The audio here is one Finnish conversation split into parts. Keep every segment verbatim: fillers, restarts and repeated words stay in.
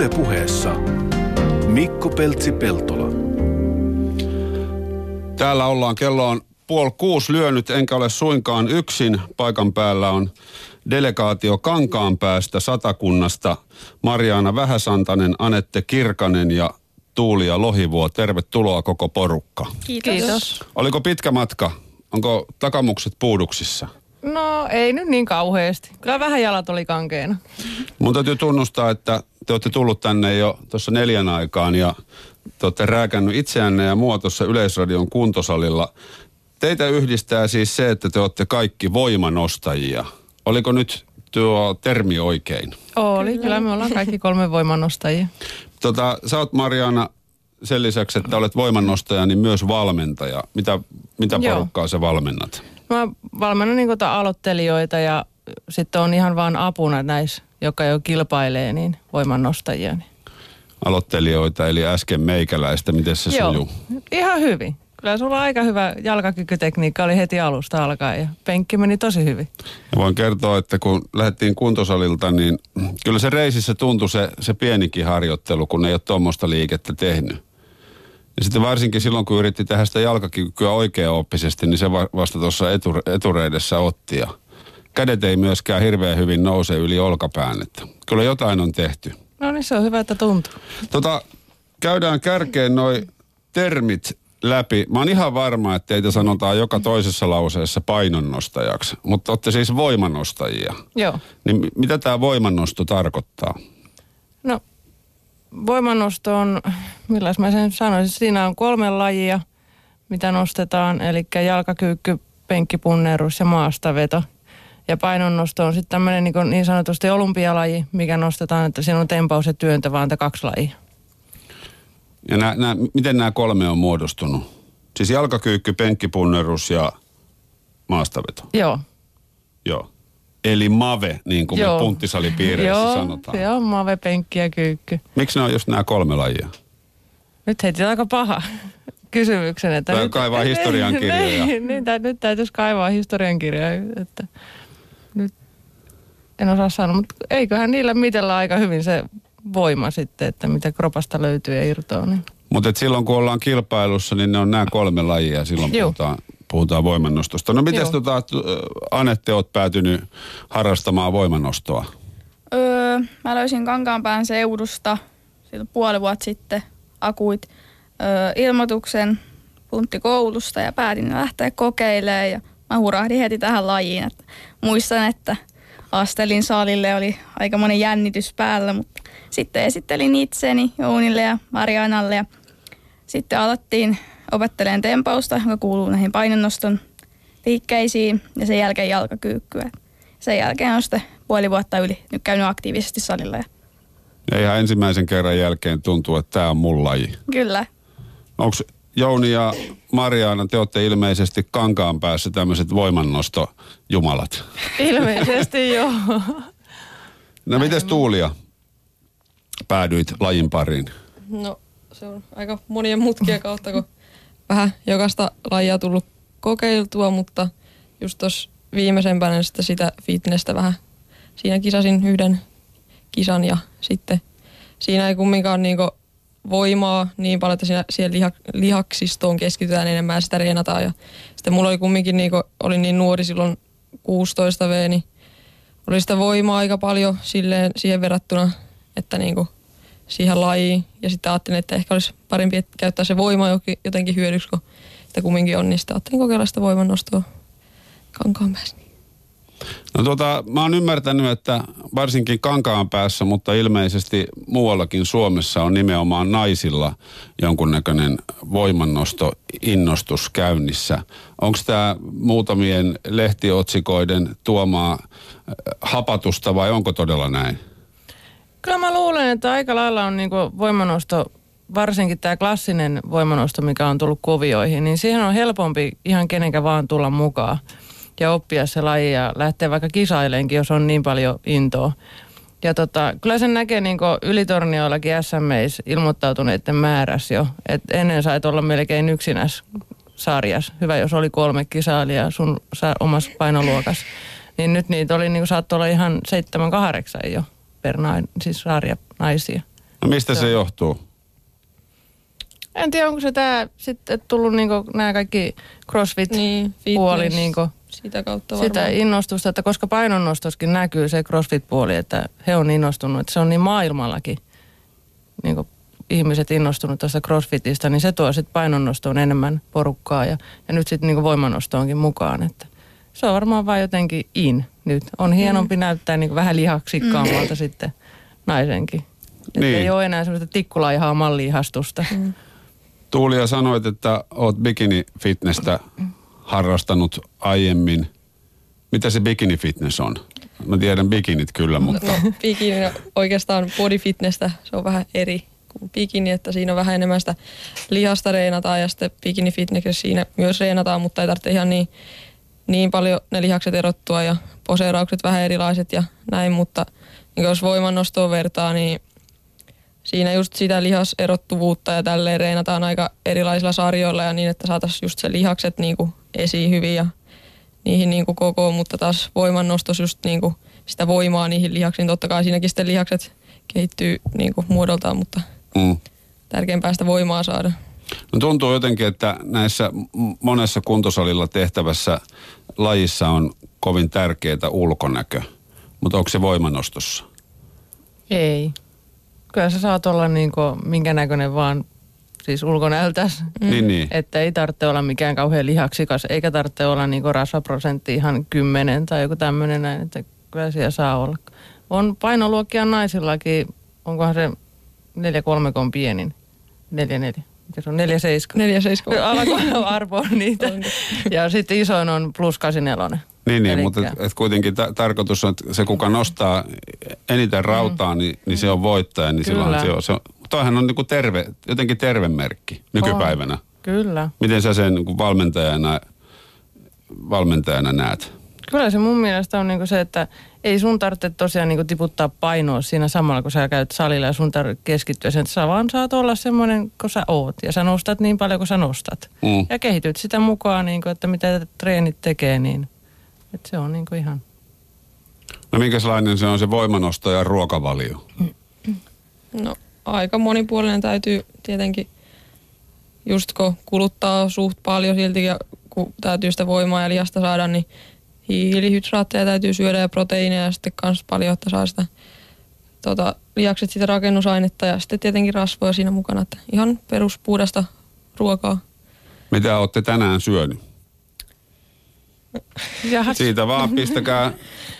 Yle Puheessa Mikko Peltsi-Peltola. Täällä ollaan, kello on puoli kuusi lyönyt, enkä ole suinkaan yksin. Paikan päällä on delegaatio Kankaanpäästä, Satakunnasta, Marjaana Vähäsantanen, Anette Kirkanen ja Tuulia Lohivuo. Tervetuloa koko porukka. Kiitos. Kiitos. Oliko pitkä matka? Onko takamukset puuduksissa? No ei nyt niin kauheasti. Kyllä vähän jalat oli kankeena. Mun täytyy tunnustaa, että te olette tullut tänne jo tuossa neljän aikaan ja te olette rääkännyt itseänne ja mua tuossa Yleisradion kuntosalilla. Teitä yhdistää siis se, että te olette kaikki voimanostajia. Oliko nyt tuo termi oikein? Oli, kyllä, kyllä me ollaan kaikki kolme voimanostajia. Tota, sä oot Marjaana, sen lisäksi, että olet voimannostaja, niin myös valmentaja. Mitä, mitä porukkaa sä valmennat? Mä valmennan niin aloittelijoita ja sitten on ihan vaan apuna näissä, joka jo kilpailee, niin voimannostajia. Niin. Aloittelijoita, eli äsken meikäläistä, miten se Joo. sujuu? Ihan hyvin. Kyllä sulla on aika hyvä jalkakykytekniikka, oli heti alusta alkaen ja penkki meni tosi hyvin. Ja voin kertoa, että kun lähdettiin kuntosalilta, niin kyllä se reisissä tuntui se, se pienikin harjoittelu, kun ei ole tuommoista liikettä tehnyt. Ja sitten varsinkin silloin, kun yritti tehdä sitä jalkakykyä oikea-oppisesti, niin se vasta tuossa etureidessä otti. Ja kädet ei myöskään hirveän hyvin nouse yli olkapään, että kyllä jotain on tehty. No niin, se on hyvä, että tuntuu. Tota, käydään kärkeen noi termit läpi. Mä oon ihan varma, että teitä sanotaan joka toisessa lauseessa painonnostajaksi, mutta olette siis voimannostajia. Joo. Niin mitä tää voimannosto tarkoittaa? No, voimannosto on, milläs mä sen sanoisin, siinä on kolme lajia, mitä nostetaan, eli jalkakyykky, penkkipunnerrus ja maastaveto. Ja painonnosto on sitten tämmöinen niin, niin sanotusti olympialaji, mikä nostetaan, että siinä on tempaus ja työntö, vaan kaksi lajia. Ja nää, nää, miten nämä kolme on muodostunut? Siis jalkakyykky, penkkipunnerus ja maastaveto. Joo. Joo. Eli mave, niin kuin Joo. me punttisalipiireissä Joo, sanotaan. Joo, se on mave, penkki ja kyykky. Miksi ne on just nämä kolme lajia? Nyt heitit aika paha kysymyksen. Että tai nyt, kaivaa historiankirjoja. Niin, niin, nyt täytyisi kaivaa historiankirjoja. Että nyt en osaa sanoa, mutta eiköhän niillä mitellä aika hyvin se voima sitten, että mitä kropasta löytyy ja irtoa. Niin. Mutta silloin kun ollaan kilpailussa, niin ne on nämä kolme lajia, silloin puhutaan, puhutaan voimannostosta. No mites tota, Anette, oot päätynyt harrastamaan voimannostoa? Öö, mä löysin Kankaanpään seudusta puoli vuotta sitten akuit öö, ilmoituksen punttikoulusta ja päätin lähteä kokeilemaan ja mä hurahdin heti tähän lajiin. Et muistan, että astelin salille, oli aika monen jännitys päällä, mutta sitten esittelin itseni Jounille ja Marjaanalle ja sitten alettiin opettelemaan tempausta, joka kuuluu näihin painonnoston liikkeisiin ja sen jälkeen jalkakyykkyä. Sen jälkeen on sitten puoli vuotta yli nyt käynyt aktiivisesti salilla. Ja ihan ensimmäisen kerran jälkeen tuntuu, että tämä on mun laji. Kyllä. Onko Jouni ja Marjaana, te olette ilmeisesti Kankaanpäässä tämmöiset voimannostojumalat? Ilmeisesti joo. No mites Tuulia? Päädyit lajin pariin? No se on aika monien mutkien kautta, kun vähän jokaista lajia tullut kokeiltua, mutta just tuossa viimeisempänä sitä, sitä fitnessä vähän. Siinä kisasin yhden kisan ja sitten siinä ei kumminkaan niinku voimaa niin paljon, että siinä, siihen liha, lihaksistoon keskitytään enemmän ja sitä reenataan. Ja sitten mulla oli kumminkin, niinku, olin niin nuori silloin kuusitoista vuotta, niin oli sitä voimaa aika paljon silleen, siihen verrattuna, että niinku siihen lajiin. Ja sitten ajattelin, että ehkä olisi parempi käyttää se voima jotenkin hyödyksi, kun sitä kumminkin on. Niin sitten ajattelin kokeilla sitä voimannostoa Kankaanpäässä. No tuota, mä oon ymmärtänyt, että varsinkin Kankaanpäässä, mutta ilmeisesti muuallakin Suomessa on nimenomaan naisilla jonkunnäköinen voimannostoinnostus käynnissä. Onko tämä muutamien lehtiotsikoiden tuomaa hapatusta vai onko todella näin? Kyllä mä luulen, että aika lailla on niinku voimannosto, varsinkin tämä klassinen voimannosto, mikä on tullut kuvioihin, niin siihen on helpompi ihan kenenkä vaan tulla mukaan ja oppia se laji ja lähteä vaikka kisaileenkin, jos on niin paljon intoa. Ja tota, kyllä sen näkee niinku Ylitornioillakin S M:issä ilmoittautuneiden määrässä jo, että ennen sait olla melkein yksinäs sarjas. Hyvä, jos oli kolme kisailijaa sun omassa painoluokassa, niin nyt niitä oli, niinku, saattoi olla ihan seitsemän kahdeksan jo per nainen, siis sarja naisia. No mistä se johtuu? En tiedä, onko se tää sitten tullut niinku nämä kaikki CrossFit-puoli niin, niinku sitä kautta varmaan. Sitä innostusta, että koska painonnostoskin näkyy se CrossFit-puoli, että he on innostunut, että se on niin maailmallakin niinku ihmiset innostunut tästä CrossFitista, niin se tuo sitten painonnostoon enemmän porukkaa ja, ja nyt sitten niinku voimannostoonkin mukaan, että se on varmaan vaan jotenkin in nyt. On hienompi mm. näyttää niinku vähän lihaksikkaammalta mm. sitten naisenkin. Että niin. Ei ole enää semmoista tikkulaihaa malliihastusta. Mm. Tuulia, sanoit, että oot bikini-fitnessä harrastanut aiemmin. Mitä se bikini-fitness on? Mä tiedän bikinit kyllä, mutta... No, bikini oikeastaan body-fitnessä. Se on vähän eri kuin bikini, että siinä on vähän enemmän sitä lihasta reenataan ja sitten bikini-fitnessä siinä myös reenataan, mutta ei tarvitse ihan niin, niin paljon ne lihakset erottua ja poseeraukset vähän erilaiset ja näin, mutta niin jos voimannostoon vertaa, niin siinä just sitä lihaserottuvuutta ja tälleen reenataan aika erilaisilla sarjoilla ja niin, että saataisiin just se lihakset niinku esiin hyvin ja niihin niinku kokoon, mutta taas voimannostos just niinku sitä voimaa niihin lihaksiin. Totta kai siinäkin sitten lihakset kehittyy niinku muodoltaan, mutta mm. tärkeämpää sitä voimaa saada. No tuntuu jotenkin, että näissä monessa kuntosalilla tehtävässä lajissa on kovin tärkeää ulkonäkö, mutta onko se voimannostossa? Ei. Kyllä sä saat olla niinku minkä näköinen vaan, siis ulkonäöltäs, niin, niin. Että ei tarvitse olla mikään kauhean lihaksikas, eikä tarvitse olla niinku rasvaprosentti ihan kymmenen tai joku tämmöinen näin, että kyllä siellä saa olla. On painoluokkia naisillakin, onkohan se neljä kolme pienin, neljä neljä, mikä se on, neljä seitsemän. neljä seitsemän. Alkoon arvoa niitä. Ja sitten isoin on plus kahdeksankymmentäneljä. Niin, niin mutta et, et kuitenkin ta- tarkoitus on, että se kuka nostaa eniten rautaa, mm. niin, niin se on voittaja. Niin silloin se on, se on, toihan on niinku terve, jotenkin terve merkki nykypäivänä. Oh, kyllä. Miten sä sen niinku valmentajana, valmentajana näet? Kyllä se mun mielestä on niinku se, että ei sun tarvitse tosiaan niinku tiputtaa painoa siinä samalla, kun sä käyt salilla ja sun tarvitse keskittyä sen. Sä vaan saat olla semmoinen, kun sä oot ja sä nostat niin paljon, kun sä nostat. Mm. Ja kehityt sitä mukaan, niinku, että mitä treenit tekee, niin... Että se on niinku ihan... No minkälainen se on se voimanosto ja ruokavalio? No aika monipuolinen täytyy tietenkin, just kun kuluttaa suht paljon silti ja kun täytyy sitä voimaa ja lihasta saada, niin hiilihydraatteja täytyy syödä ja proteiineja ja sitten kans paljon, että saa sitä tota, lihakset sitä rakennusainetta ja sitten tietenkin rasvoja siinä mukana, että ihan peruspuhdasta ruokaa. Mitä olette tänään syönyt? Jahas. Siitä vaan pistäkää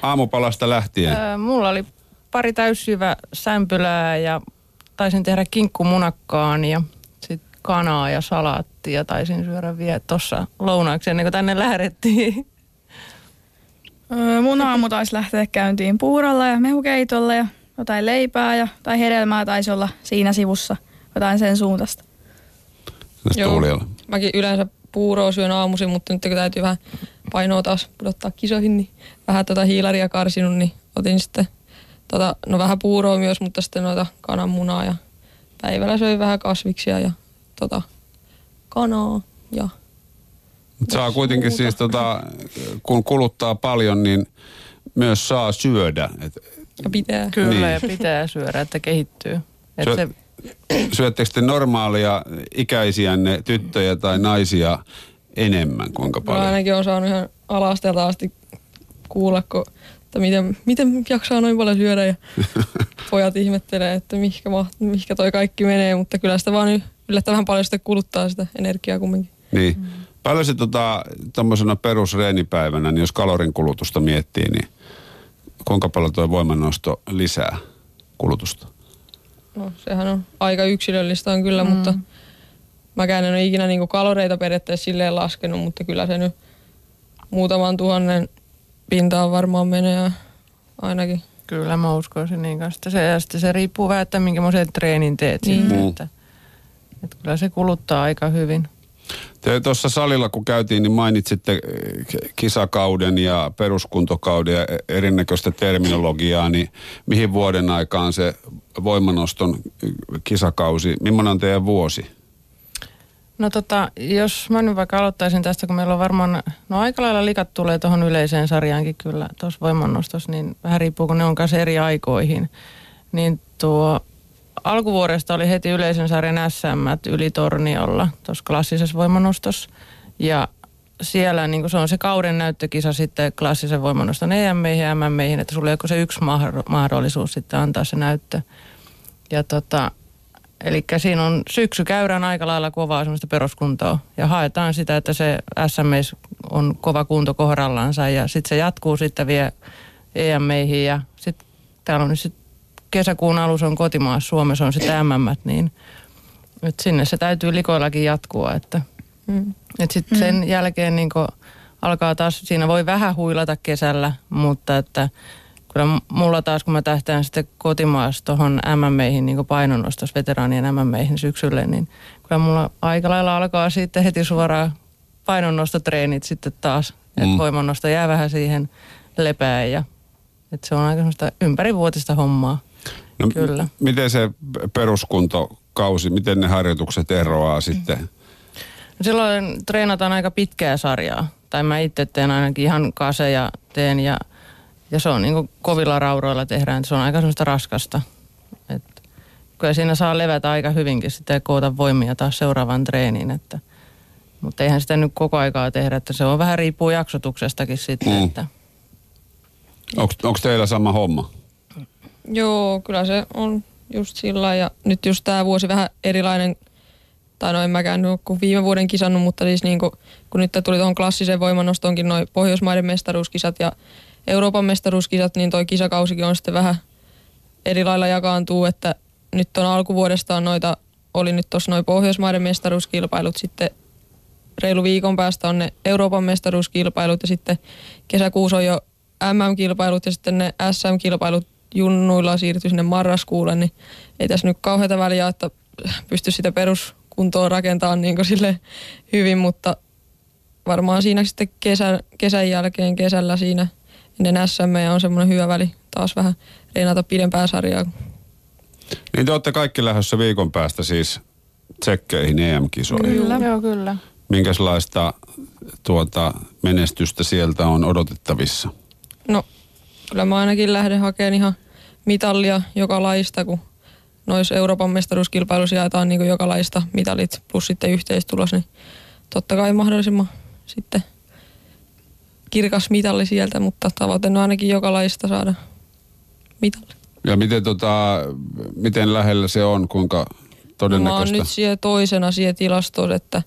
aamupalasta lähtien. Öö, mulla oli pari täysjyvä sämpylää ja taisin tehdä kinkkumunakkaan ja sit kanaa ja salaattia taisin syödä vielä tuossa lounaaksi ennen kuin tänne lähdettiin. Öö, mun aamu taisi lähteä käyntiin puuralla ja mehukeitolla ja jotain leipää ja, tai hedelmää taisi olla siinä sivussa jotain sen suuntaista. Joo, mäkin yleensä puuroa syön aamuisin, mutta nyt kun täytyy vähän painoa taas pudottaa kisoihin, niin vähän tota hiilaria karsinut, niin otin sitten tota, no vähän puuroa myös, mutta sitten noita kananmunaa ja päivällä söin vähän kasviksia ja tota kanaa ja... Mut saa kuitenkin muuta. Siis tota, kun kuluttaa paljon, niin myös saa syödä. Et, ja pitää. Kyllä niin. Ja pitää syödä, että kehittyy. Et Syö... se... Syöttekö te normaalia ikäisiänne tyttöjä tai naisia enemmän? Kuinka paljon? Mä ainakin olen saanut ihan alasteelta asti kuulla, kun, että miten, miten jaksaa noin paljon syödä. Ja pojat ihmettelee, että mihinkä, mihinkä toi kaikki menee, mutta kyllä sitä vaan yllättävän paljon sitä kuluttaa sitä energiaa kumminkin. Niin. Paljon se tota, tämmöisenä perusreenipäivänä, niin jos kalorin kulutusta miettii, niin kuinka paljon toi voimannosto lisää kulutusta? No sehän on aika yksilöllistä on kyllä, mm. mutta mäkään en ole ikinä niinku kaloreita periaatteessa silleen laskenut, mutta kyllä se nyt muutaman tuhannen pintaan varmaan menee ainakin. Kyllä mä uskoisin niin kanssa. Se, ja sitten se riippuu vähän, että minkämoisen treenin teet mm. sitten. Että, että kyllä se kuluttaa aika hyvin. Te tuossa salilla kun käytiin, niin mainitsitte kisakauden ja peruskuntokauden ja erinäköistä terminologiaa, niin mihin vuoden aikaan se voimannoston kisakausi, millainen on teidän vuosi? No tota, jos mä nyt vaikka aloittaisin tästä, kun meillä on varmaan, no aika lailla likat tulee tuohon yleiseen sarjaankin kyllä tuossa voimannostossa, niin vähän riippuu, kun ne on kanssa eri aikoihin, niin tuo alkuvuodesta oli heti yleisön sarjan S M Ylitorniolla tuossa klassisessa voimannostossa. Ja siellä niin kuin se on se kauden näyttökisa sitten klassisen voimannoston E M-meihin ja M M-meihin, että sulla ei ole se yksi mahdollisuus sitten antaa se näyttö. Ja tota, eli siinä on syksy käyrän aika lailla kovaa semmoista peruskuntoa ja haetaan sitä, että se S M on kova kunto kohdallaansa ja sitten se jatkuu sitten vielä E M-meihin ja sitten täällä on nyt sitten kesäkuun alussa on kotimaassa, Suomessa on sitten M M:t, niin nyt sinne se täytyy likoillakin jatkua, että mm. et sitten sen mm. jälkeen niin alkaa taas, siinä voi vähän huilata kesällä, mutta että kyllä mulla taas, kun mä tähtään sitten kotimaassa tuohon M M:ihin, niin painonnostossa veteraanien M M:ihin syksylle, niin kyllä mulla aika lailla alkaa sitten heti suoraan painonnostotreenit sitten taas, mm. että voimannosto jää vähän siihen lepään ja että se on aika semmoista ympärivuotista hommaa. No, kyllä. M- miten se peruskuntokausi, miten ne harjoitukset eroaa sitten? No, silloin treenataan aika pitkää sarjaa. Tai mä itse teen ainakin ihan kaseja teen ja, ja se on niin kuin kovilla raudoilla tehdään. Se on aika semmoista raskasta. Et, kyllä siinä saa levätä aika hyvinkin sitten ja koota voimia taas seuraavan treeniin. Että, mutta eihän sitä nyt koko aikaa tehdä. Että se on vähän riippuu jaksotuksestakin sitten. Mm. Että, onko teillä sama homma? Joo, kyllä se on just sillä ja nyt just tää vuosi vähän erilainen, tai no en mäkään ole kuin viime vuoden kisannut, mutta siis niinku, kun nyt tuli tuohon klassiseen voimannostoonkin noi Pohjoismaiden mestaruuskisat ja Euroopan mestaruuskisat, niin toi kisakausikin on sitten vähän eri lailla jakaantuu, että nyt on alkuvuodestaan noita, oli nyt tossa noi Pohjoismaiden mestaruuskilpailut, sitten reilu viikon päästä on ne Euroopan mestaruuskilpailut ja sitten kesäkuussa on jo M M-kilpailut ja sitten ne S M-kilpailut junnuilla siirtyi sinne marraskuulle, niin ei tässä nyt kauheata väliä, että pystyisi sitä peruskuntoa rakentamaan niin kuin sille hyvin, mutta varmaan siinä sitten kesän, kesän jälkeen kesällä siinä ennen S M on semmoinen hyvä väli taas vähän reinata pidempään sarjaa. Niin te olette kaikki lähdössä viikon päästä siis tsekkeihin E M-kisoihin. Kyllä, joo kyllä. Minkälaista tuota menestystä sieltä on odotettavissa? No, kyllä mä ainakin lähden hakemaan ihan mitallia joka lajista, kun noissa Euroopan mestaruuskilpailuissa jaetaan niin kuin joka lajista mitalit plus sitten yhteistulos, niin totta kai mahdollisimman sitten kirkas mitalli sieltä, mutta tavoitteena on ainakin joka lajista saada mitalli. Ja miten, tota, miten lähellä se on, kuinka todennäköistä? No, mä oon nyt siellä toisena siellä tilastossa, että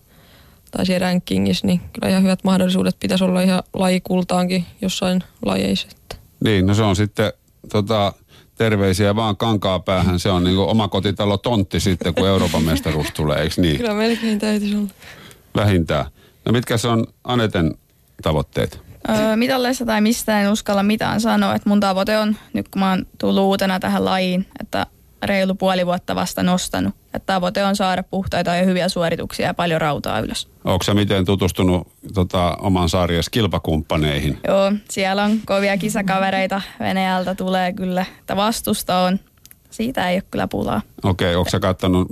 tai siellä rankingissa, niin kyllä ihan hyvät mahdollisuudet pitäisi olla ihan lajikultaankin jossain lajeissa. Niin, no se on sitten tota, terveisiä vaan Kankaanpäähän. Se on niin kuin oma kotitalo tontti sitten, kun Euroopan mestaruus tulee, eikö niin? Kyllä melkein täytyisi olla. Vähintään. No mitkä se on Aneten tavoitteet? Öö, mitalleista tai mistä en uskalla mitään sanoa. Että mun tavoite on, nyt kun mä oon tullut uutena tähän lajiin, että reilu puoli vuotta vasta nostanut. Että tavoite on saada puhtaita ja hyviä suorituksia ja paljon rautaa ylös. Onko sä miten tutustunut tota, oman sarjasi kilpakumppaneihin? Joo, siellä on kovia kisakavereita. Venäjältä tulee kyllä, että vastusta on. Siitä ei ole kyllä pulaa. Okei, okay, onko sä kattanut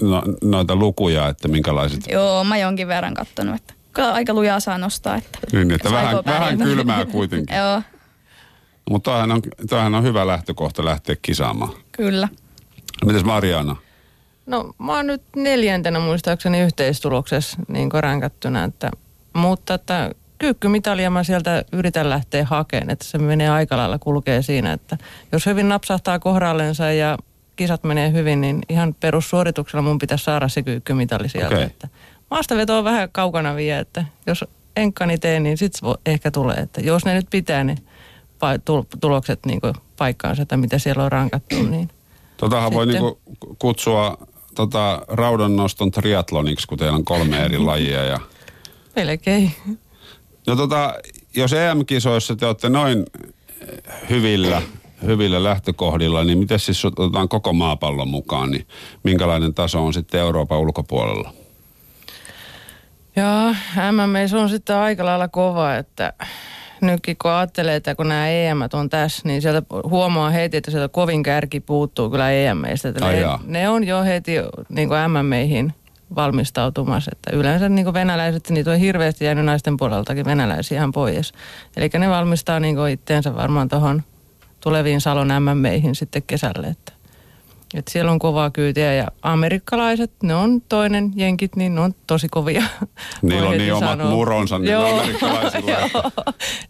no, noita lukuja, että minkälaiset? Joo, mä jonkin verran kattonut, että aika lujaa saa nostaa. Että niin, että vähän, vähän kylmää kuitenkin. Joo. Mutta tämähän on, tämähän on hyvä lähtökohta lähteä kisaamaan. Kyllä. Mites Marjaana? No mä oon nyt neljäntenä muistaakseni yhteistuloksessa niin rankattuna, että, mutta että kyykkymitalia mä sieltä yritän lähteä hakemaan, että se menee aika lailla, kulkee siinä, että jos hyvin napsahtaa kohdallensa ja kisat menee hyvin, niin ihan perussuorituksella mun pitäisi saada se kyykkymitali sieltä. Okay. Että maastaveto on vähän kaukana vielä, että jos enkkani teen, niin sit se ehkä tulee, että jos ne nyt pitää, niin tulokset niin paikkaansa, että mitä siellä on rankattu, niin totahan sitten voi niinku kutsua tota, raudannoston triatloniksi, kun teillä on kolme eri lajia. Ja melkein. No tota, jos E M-kisoissa te olette noin hyvillä, hyvillä lähtökohdilla, niin miten siis otetaan koko maapallon mukaan, niin minkälainen taso on sitten Euroopan ulkopuolella? Joo, M M on sitten aika lailla kova, että nytkin kun ajattelee, että kun nämä E M:t on tässä, niin sieltä huomaa heti, että sieltä kovin kärki puuttuu kyllä E M:istä. Ne, ne on jo heti niin kuin M M:ihin valmistautumassa. Että yleensä niin kuin venäläiset, niitä on hirveästi jäänyt naisten puoleltakin venäläisiä ihan pois. Eli ne valmistaa niin kuin itteensä varmaan tuohon tuleviin Salon M M:ihin sitten kesälle. Että Et siellä on kovaa kyytiä ja amerikkalaiset, ne on toinen, jenkit, niin ne on tosi kovia. Niillä on niin sanoa. Omat muronsa niillä amerikkalaisilla.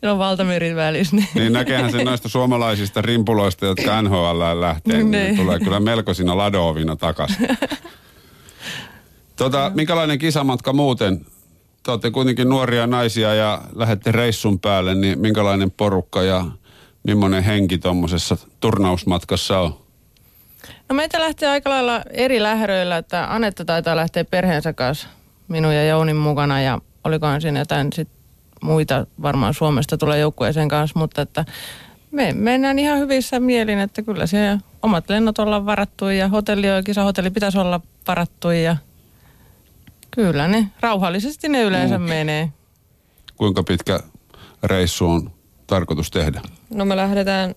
Ne on valtamerin välissä. Niin, niin näkehän sen noista suomalaisista rimpuloista, jotka N H L lähtee, niin ne tulee kyllä melkoisina ladovina takaisin. Tota, minkälainen kisamatka muuten? Te olette kuitenkin nuoria naisia ja lähdette reissun päälle, niin minkälainen porukka ja millainen henki tuommoisessa turnausmatkassa on? No meitä lähtee aika lailla eri lähdöillä, että Anette taitaa lähteä perheensä kanssa minun ja Jounin mukana ja olikohan siinä jotain sit muita varmaan Suomesta tulee joukkueeseen kanssa, mutta että me mennään ihan hyvissä mielin, että kyllä siellä omat lennot ollaan varattu ja hotelli ja kisahotelli pitäisi olla varattu ja kyllä ne, rauhallisesti ne yleensä mm. menee. Kuinka pitkä reissu on tarkoitus tehdä? No me lähdetään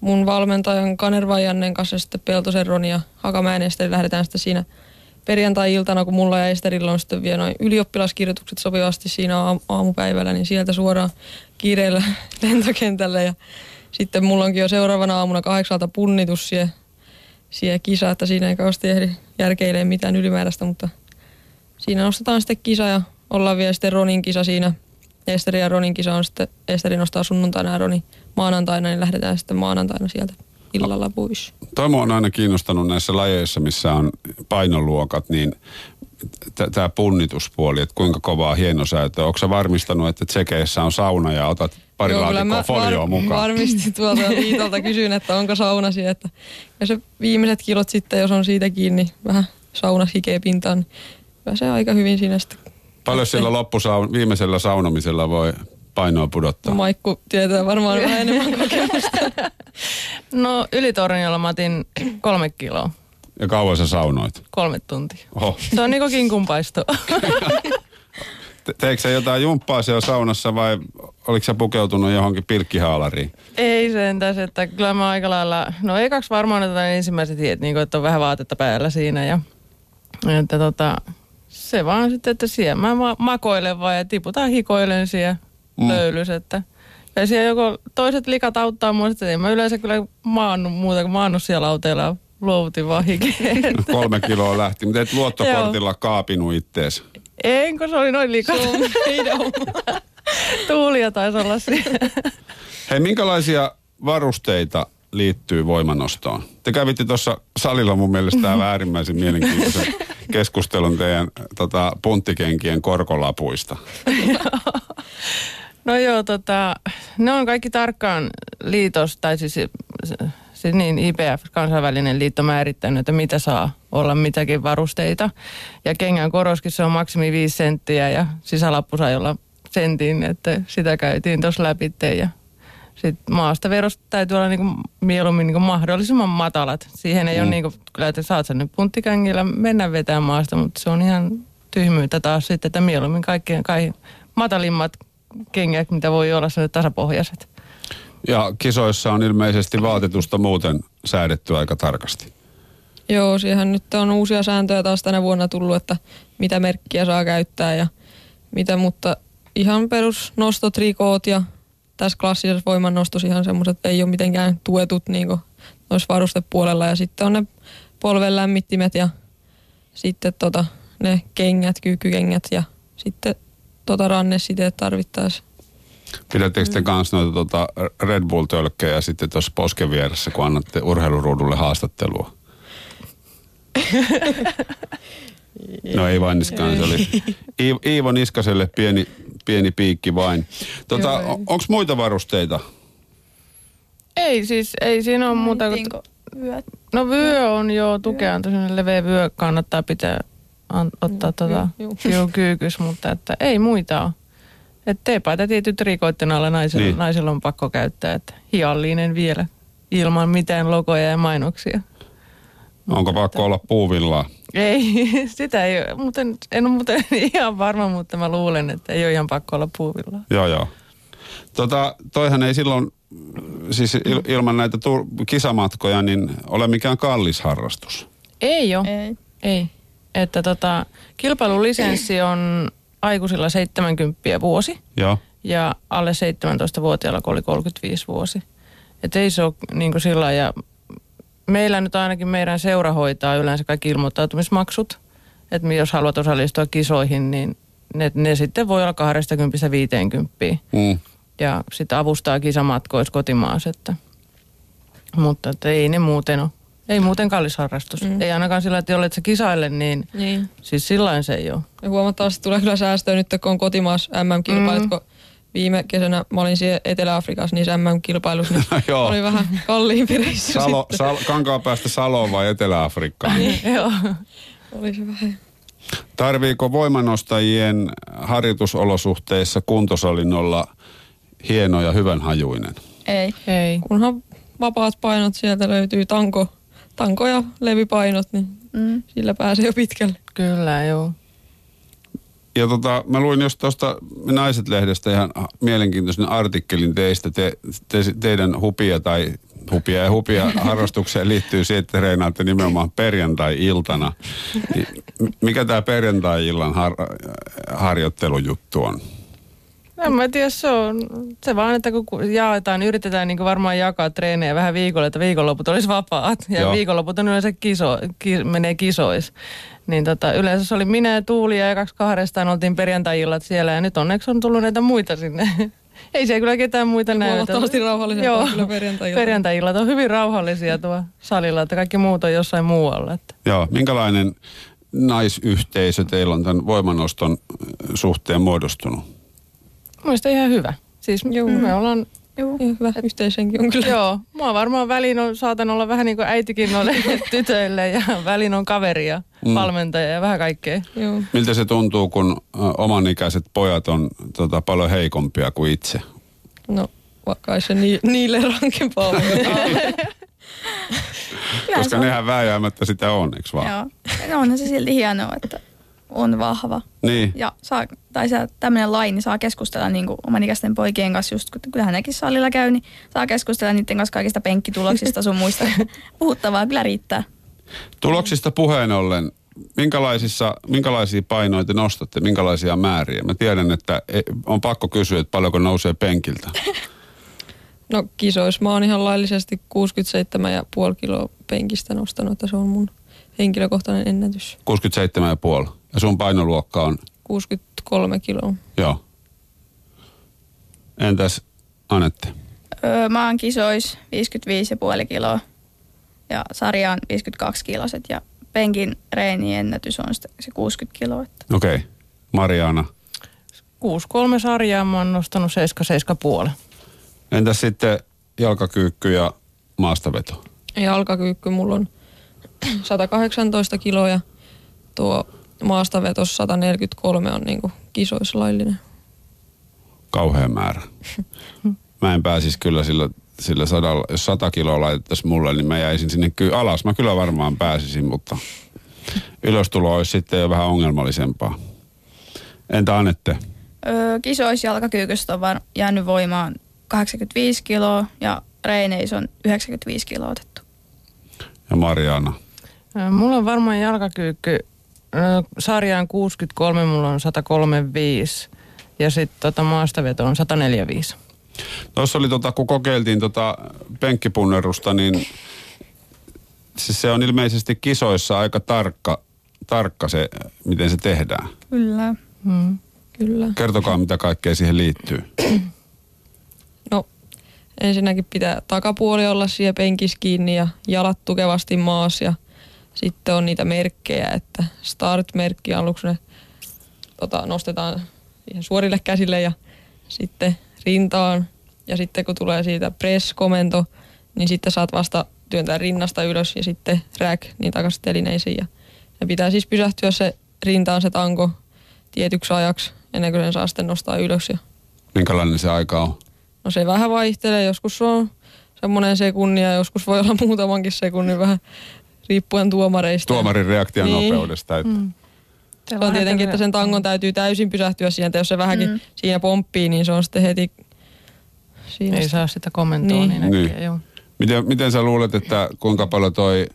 mun valmentajan Kanerva Jannen kanssa ja sitten Peltosen Roni ja Hakamäen ja Esteri lähdetään sitten siinä perjantai-iltana, kun mulla ja Esterillä on sitten vielä noin ylioppilaskirjoitukset sopivasti siinä aamupäivällä, niin sieltä suoraan kiireellä lentokentälle ja sitten mulla onkin jo seuraavana aamuna kahdeksalta punnitus siihen, siihen kisa, että siinä ei kauheasti ehdi järkeilee mitään ylimääräistä, mutta siinä nostetaan sitten kisa ja ollaan vielä sitten Ronin kisa siinä. Esteri ja Ronin kisa on sitten, Esteri nostaa sunnuntaina ja Roni maanantaina, niin lähdetään sitten maanantaina sieltä illalla pois. Toi mua on aina kiinnostanut näissä lajeissa, missä on painoluokat, niin t- tämä punnituspuoli, että kuinka kovaa hienosäätöä. Onko sä varmistanut, että Tsekeissä on sauna ja otat pari Joo, laatikkoa folioa var- mukaan? Varmistin tuolta liitolta kysyin, että onko sauna siellä. Että ja se viimeiset kilot sitten, jos on siitä kiinni, niin vähän saunas hikeä pintaan, niin pääsee aika hyvin siinä sitten. Paljon sillä loppusaun, viimeisellä saunomisella voi painoa pudottaa? Maikku tietää varmaan vähän enemmän kokemusta. No Ylitorniolla mä otin kolme kiloa. Ja kauan sä saunoit? Kolme tuntia. Oho. Se on niinku kinkunpaisto. Te- teikö sä jotain jumppaa siellä saunassa vai oliko sä pukeutunut johonkin pilkkihaalariin? Ei sentäs, että kyllä mä aika lailla, no ekaksi varmaan otetaan ensimmäiset hiet, niin että on vähän vaatetta päällä siinä ja että tota... Se vaan sitten, että siellä mä makoilen vaan ja tiputaan hikoilen siellä mm. löylys, että ja siellä joko toiset likat auttaa mua, että en mä yleensä kyllä maannut muuta kuin maannut siellä lauteilla ja luovutin vaan hikeen. No, kolme kiloa lähti, mutta et luottokortilla kaapinut ittees. En, kun se oli noin likat. Tuulia taisi olla siellä. Hei, minkälaisia varusteita liittyy voimannostoon? Te kävitte tuossa salilla mun mielestä tämä äärimmäisen mielenkiintoisen keskustelun teidän tota, punttikenkien korkolapuista. No joo, tota, ne on kaikki tarkkaan liitos, tai siis, siis niin I P F, kansainvälinen liitto, määrittänyt, että mitä saa olla mitäkin varusteita. Ja kengän koroskin se on maksimi viisi senttiä ja sisälappu sai olla sentin, että sitä käytiin tuossa läpi ja sitten maastaverosta täytyy olla niinku mieluummin niinku mahdollisimman matalat. Siihen ei mm. ole niinku, kyllä, että saat sen nyt punttikängillä mennä vetämään maasta, mutta se on ihan tyhmyyttä taas sitten, että mieluummin kaikki, kaikki matalimmat kengät, mitä voi olla, se on tasapohjaiset. Ja kisoissa on ilmeisesti vaatetusta muuten säädetty aika tarkasti. Joo, siihen nyt on uusia sääntöjä taas tänä vuonna tullut, että mitä merkkiä saa käyttää ja mitä, mutta ihan perus nostotrikoot ja tässä klassisessa voimannostossa ihan semmoiset, ei ole mitenkään tuetut niin kuin noissa varustepuolella. Ja sitten on ne polven lämmittimet ja sitten tota, ne kengät, kyykkykengät ja sitten tota rannesiteet tarvittaessa. Pidättekö te kanssa noita tota Red Bull-tölkkejä sitten tuossa posken vieressä, kun annatte urheiluruudulle haastattelua? No ei vain niskaan, se oli Iivo Niskaselle pieni, pieni piikki vain. Tota, onko muita varusteita? Ei siis, ei siinä ole muuta kuin... Vyöt. No vyö on joo, tukea tosiaan leveä vyö, kannattaa pitää an, ottaa tota kyykys, mutta että ei muita ole. Että teepaita tietyt rikoitten alla naisilla, niin. naisilla on pakko käyttää, että hiallinen vielä, ilman mitään logoja ja mainoksia. Onko pakko että... olla puuvillaa? Ei, sitä ei muuten, en ole muuten ihan varma, mutta mä luulen, että ei ole ihan pakko olla puuvillaa. Joo, joo. Tota, toihan ei silloin, siis il, ilman näitä tu- kisamatkoja, niin ole mikään kallis harrastus. Ei ole. Ei. ei. Että tota, kilpailulisenssi on aikuisilla seitsemänkymmentä vuosi. Joo. Ja alle seitsemäntoistavuotiailla, kun oli kolmekymmentäviisi vuosi. Että ei se ole niin kuin sillä lailla, ja meillä nyt ainakin meidän seura hoitaa yleensä kaikki ilmoittautumismaksut. Että jos haluat osallistua kisoihin, niin ne, ne sitten voi olla kaksikymmentä viisikymmentä. Mm. Ja sitten avustaa kisamatkoissa kotimaassa. Että. Mutta että ei ne muuten ole. Ei muuten kallis harrastus. Mm. Ei ainakaan sillä, että jollet sä kisaille, niin, niin. Siis sillain se ei ole. Ja huomattavasti tulee kyllä säästöä nyt, kun on kotimaassa M M-kilpailut, mm. kun viime kesänä mä olin siellä Etelä-Afrikassa niissä M M-kilpailussa, niin no, oli vähän kalliimpi reissu Salo, sitten. Sal, Kankaanpäästä Saloon vai Etelä-Afrikkaan? Niin, joo, oli se vähän. Tarviiko voimannostajien harjoitusolosuhteissa kuntosalin olla hieno ja hyvänhajuinen? Ei. Ei. Kunhan vapaat painot, sieltä löytyy tanko. Tanko ja levypainot, niin mm. sillä pääsee jo pitkälle. Kyllä, joo. Ja tota, mä luin just tuosta Naiset-lehdestä ihan mielenkiintoisen artikkelin teistä. Te, te, teidän hupia tai hupia ja hupia harrastukseen liittyy siihen, että treenaatte nimenomaan perjantai-iltana. Mikä tämä perjantai-illan har, harjoittelujuttu on? En mä tiedä, se on se vaan, että kun jaetaan, yritetään niin varmaan jakaa treenejä vähän viikolle, että viikonloput olisi vapaat. Ja joo, viikonloput on yleensä kiso, ki, menee kisois. Niin tota, yleensä se oli minä ja Tuulia ja kaksi kahdestaan oltiin perjantai-illat siellä. Ja nyt onneksi on tullut näitä muita sinne. Ei siellä kyllä ketään muita näytä. Huomattavasti rauhallisempaa kyllä perjantai-illat. Perjantai-illat on hyvin rauhallisia tuo salilla, että kaikki muut on jossain muualla. Että. Joo, minkälainen naisyhteisö teillä on tämän voimannoston suhteen muodostunut? Mielestäni ihan hyvä. Siis juu, me ollaan... Juu, hyvä. Yhteishenki on kyllä. Joo, mua varmaan väliin on, saatan olla vähän niin kuin äitikin noille tytöille ja väliin on kaveria, mm. valmentaja ja vähän kaikkea. Juu. Miltä se tuntuu, kun oman ikäiset pojat on tota, paljon heikompia kuin itse? No, kai se ni- niille rankempaa on. Koska nehän vääjäämättä sitä on, eikö vaan? Joo, no onhan se silti hienoa, että... on vahva. Niin. Ja saa, tai se tämmöinen laji, niin saa keskustella niin kuin oman ikäisten poikien kanssa, just kun hänenkin salilla käy, niin saa keskustella niiden kanssa kaikista penkkituloksista sun muista. Puhuttavaa kyllä riittää. Tuloksista puheen ollen, minkälaisissa, minkälaisia painoja te nostatte, minkälaisia määriä? Mä tiedän, että on pakko kysyä, että paljonko nousee penkiltä. No kisoissa mä oon ihan laillisesti kuusikymmentäseitsemän pilkku viisi kiloa penkistä nostanut, että se on mun henkilökohtainen ennätys. kuusikymmentäseitsemän pilkku viisi. Ja sun painoluokka on? kuusikymmentäkolme kiloa. Joo. Entäs Anette? Öö, mä oon kisois viisikymmentäviisi pilkku viisi kiloa. Ja sarja on viisikymmentäkaksi kiloset. Ja penkin reeniennätys on se kuusikymmentä kiloa. Okei. Okay. Marjaana? kuusikymmentäkolme sarjaa mä oon nostanut seitsemänkymmentäseitsemän pilkku viisi. Entäs sitten jalkakyykky ja maastaveto? Jalkakyykky mulla on sata kahdeksantoista kiloa ja tuo maastavetossa sata neljäkymmentäkolme on niinku kisoislaillinen. Kauhea määrä. Mä en pääsis kyllä sillä, sillä sadalla, jos sata kiloa laitettaisiin mulle, niin mä jäisin sinne kyllä alas. Mä kyllä varmaan pääsisin, mutta ylöstulo olisi sitten jo vähän ongelmallisempaa. Entä Anette? Öö, kisoisjalkakyykystä on vaan jäänyt voimaan kahdeksankymmentäviisi kiloa ja reeneissä on yhdeksänkymmentäviisi kiloa otettu. Ja Marjaana? Mulla on varmaan jalkakyykky. Sarjaan kuusikymmentäkolme, mulla on sata kolmekymmentäviisi ja sitten tota maastaveto on sata neljäkymmentäviisi. Tuossa oli, tota, kun kokeiltiin tota penkkipunnerusta, niin siis se on ilmeisesti kisoissa aika tarkka, tarkka se, miten se tehdään. Kyllä. Hmm. Kyllä. Kertokaa, mitä kaikkea siihen liittyy. No, ensinnäkin pitää takapuoli olla siellä penkissä kiinni ja jalat tukevasti maassa ja sitten on niitä merkkejä, että start-merkki aluksi ne tota, nostetaan ihan suorille käsille ja sitten rintaan. Ja sitten kun tulee siitä press-komento, niin sitten saat vasta työntää rinnasta ylös ja sitten rack, niin takaisin telineisiin. Ja, ja pitää siis pysähtyä se rintaan se tanko tietyksi ajaksi, ennen kuin sen saa sitten nostaa ylös. Ja... Minkälainen se aika on? No se vähän vaihtelee, joskus se on semmoinen sekunnia, joskus voi olla muutamankin sekunnin vähän. Riippuen tuomareista. Tuomarin reaktion niin. nopeudesta. Että. Mm. Se on tietenkin, että sen tangon täytyy täysin pysähtyä siihen, että jos se vähänkin mm. siinä pomppii, niin se on sitten heti... Siinä ei sitä. Saa sitä kommentoa niin äkkiä, niin. Joo. Miten, miten sä luulet, että kuinka paljon toi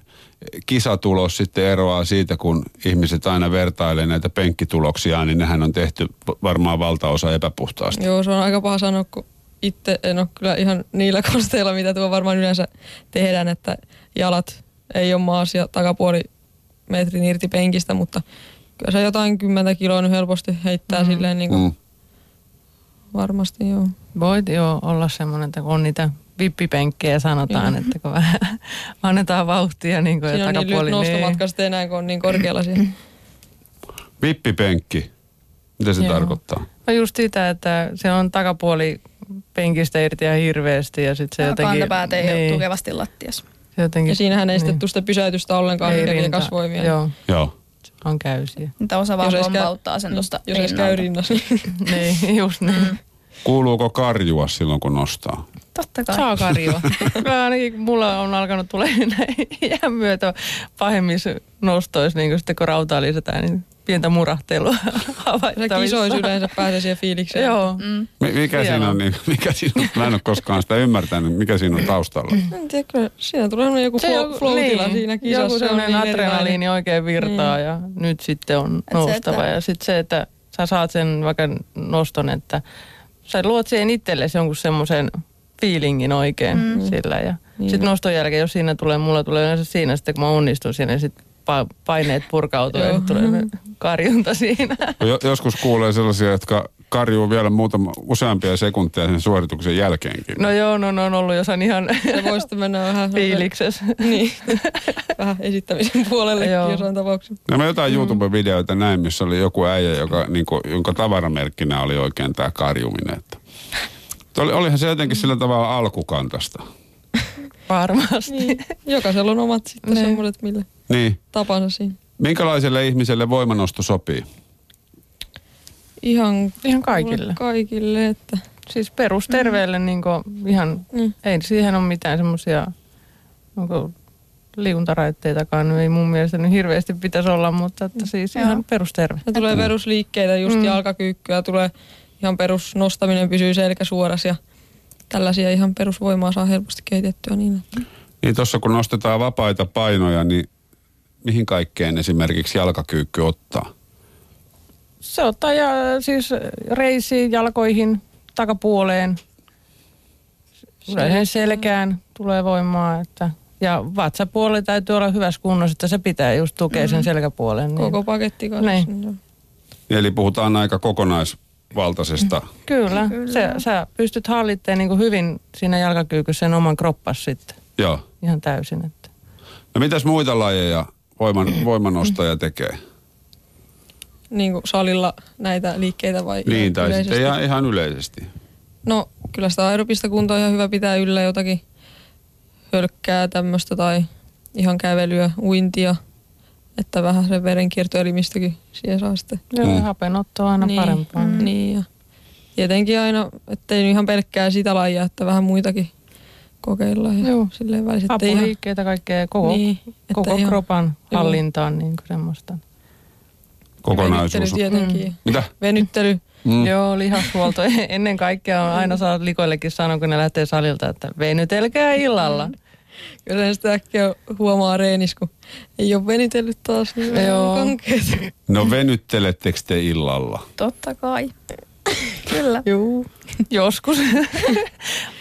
kisatulos sitten eroaa siitä, kun ihmiset aina vertailee näitä penkkituloksia, niin nehän on tehty varmaan valtaosa epäpuhtaasti. Joo, se on aika paha sanoa, kun itse en ole kyllä ihan niillä konsteilla, mitä tuo varmaan yleensä tehdään, että jalat... ei ole maasia takapuoli metrin irti penkistä, mutta kyllä se jotain kymmentä kiloa nyt helposti heittää mm. silleen niin kuin mm. varmasti joo. Voit joo olla semmoinen, että on niitä vippipenkkejä sanotaan, joo. että kun vähän annetaan vauhtia niin kuin ja takapuoli. Siinä on niin lyhyt nostomatka sitten enää, kun on niin korkealla siellä. Vippipenkki. Mitä se joo. tarkoittaa? No just sitä, että se on takapuoli penkistä irti ihan hirveästi ja sitten se ja jotenkin... Kantapäät ei niin. ole tukevasti lattiassa. Jotenkin, ja siinähän ei niin. sitten tule sitä pysäytystä ollenkaan hirveä kasvoimia. Joo. Joo. On käysiä. Niitä osa vaan kompauttaa sen tuosta rinnalta. Jos käy rinnassa. Niin, just niin. Kuuluuko karjua silloin, kun nostaa? Totta kai. Saa karjua. Mä ainakin, mulla on alkanut tulemaan näin iän myötä pahemmissa nostoissa, niin kun sitten kun rautaa lisätään, niin pientä murahtelua havaittavissa. Se kisoisi yleensä pääsee siihen fiilikseen. Joo. Mm. Mikä, siinä on, mikä siinä on? Mä en ole koskaan sitä ymmärtänyt. Mikä siinä on taustalla? En tiedä, kyllä siinä tulee joku flow-tila niin, siinä kisassa. Joku sellainen adrenaliini oikein virtaa mm. ja nyt sitten on et noustava. Se, että... Ja sitten se, että sä saat sen vaikka noston, että sä luot siihen itsellesi jonkun semmoisen fiilingin oikein mm. sillä. Ja niin. Sitten noston jälkeen, jos siinä tulee, mulla tulee yleensä siinä sitten, kun mä onnistun siinä, niin sitten paineet purkautuu ja tulee karjunta siinä. Joskus kuulee sellaisia, jotka karjuu vielä muutama, useampia sekuntia sen suorituksen jälkeenkin. No joo, no, no on ollut jossain ihan fiiliksessä. Niin, vähän esittämisen puolelle jossain tapauksessa. No mä jotain mm. YouTube-videoita näin, missä oli joku äijä, joka, niin kuin, jonka tavaramerkkinä oli oikein tämä karjuminen. Oli, olihan se jotenkin sillä tavalla alkukantasta. Varmasti. Niin. Jokaisella on omat sitten semmoiset, millä niin. tapansa siinä. Minkälaiselle ihmiselle voimannosto sopii? Ihan, ihan kaikille. Kaikille, että... Siis perusterveelle mm. niin kuin ihan... Mm. Ei siihen ole mitään semmoisia liikuntaraitteitakaan. Ei mun mielestä nyt hirveästi pitäisi olla, mutta että siis ihan perusterve. Ja tulee perusliikkeitä, just mm. jalkakyykkyä. Tulee ihan perusnostaminen, pysyy selkä suorassa ja tällaisia ihan perusvoimaa saa helposti kehitettyä. Niin, että... niin tuossa kun nostetaan vapaita painoja, niin mihin kaikkeen esimerkiksi jalkakyykky ottaa? Se ottaa ja, siis reisiin, jalkoihin, takapuoleen, yleensä selkään tulee voimaa. Että, ja vatsapuoli täytyy olla hyvässä kunnossa, että se pitää just tukea mm-hmm. sen selkäpuolen. Niin. Koko paketti kanssa. Niin. Eli puhutaan aika kokonaisvaltaisesta. Kyllä. Kyllä. Sä, sä pystyt hallitteen niin kuin hyvin siinä jalkakyykyssä sen oman kroppas sitten. Joo. Ihan täysin. Että. No mitäs muita lajeja? Voiman, voimannostaja tekee. Niin kuin salilla näitä liikkeitä vai niin, tai yleisesti? Sitten ihan yleisesti. No kyllä sitä aerobista kuntoa on ihan hyvä pitää yllä jotakin hölkkää tämmöistä tai ihan kävelyä, uintia. Että vähän sen verenkiertoelimistäkin siihen saa sitten. Joo, mm. hapenotto on aina niin, parempaa. Mm. Niin ja tietenkin aina, ettei ihan pelkkää sitä lajia, että vähän muitakin. Kokeillaan ja joo. silleen väliset. Apuliikkeitä ihan... kaikkea koko, niin, koko kropan joo. hallintaan niin kuin semmoista. Kokonaisuus. Venyttely tietenkin. Mm. Mitä? Venyttely. Mm. Joo, lihashuolto. Ennen kaikkea on aina saa likoillekin sanoa, kun ne lähtee salilta, että venytelkää illalla. Kyllä sitä äkkiä huomaa reenis, kun ei ole venytellyt taas. Niin joo. No venyttelettekö te illalla? Totta kai. Kyllä. Juu. Joskus.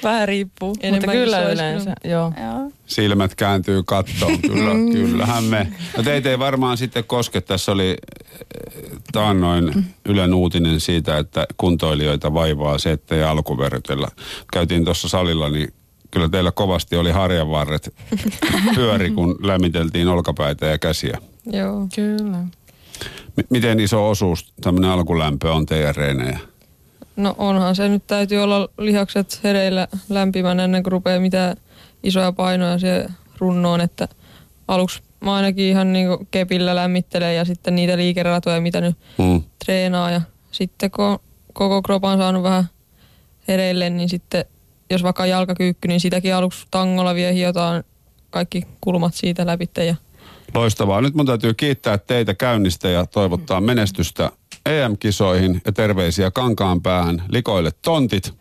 Vähän riippuu. Enemmän mutta kyllä yleensä. Joo. Joo. Silmät kääntyy kattoon. Kyllä, kyllähän me. No teitä ei varmaan sitten koske. Tässä oli taannoin Ylen uutinen siitä, että kuntoilijoita vaivaa se, ettei alkuverrytellä. Käytiin tuossa salilla, niin kyllä teillä kovasti oli harjanvarret pyöri, kun lämmiteltiin olkapäitä ja käsiä. Joo. Kyllä. M- miten iso osuus tämmöinen alkulämpö on teidän reenejä? No onhan se nyt täytyy olla lihakset hereillä lämpimän ennen kuin rupeaa mitään isoja painoja siihen runnoon, että aluksi mä ainakin ihan niinku kepillä lämmittelen ja sitten niitä liikeratoja, mitä nyt mm. treenaa ja sitten kun koko kropan saanut vähän hereille, niin sitten jos vaikka jalkakyykky, niin sitäkin aluksi tangolla vielä hiotaan kaikki kulmat siitä läpitte ja loistavaa. Nyt mun täytyy kiittää teitä käynnistä ja toivottaa menestystä E M-kisoihin ja terveisiä Kankaanpäähän. Likoille tontit.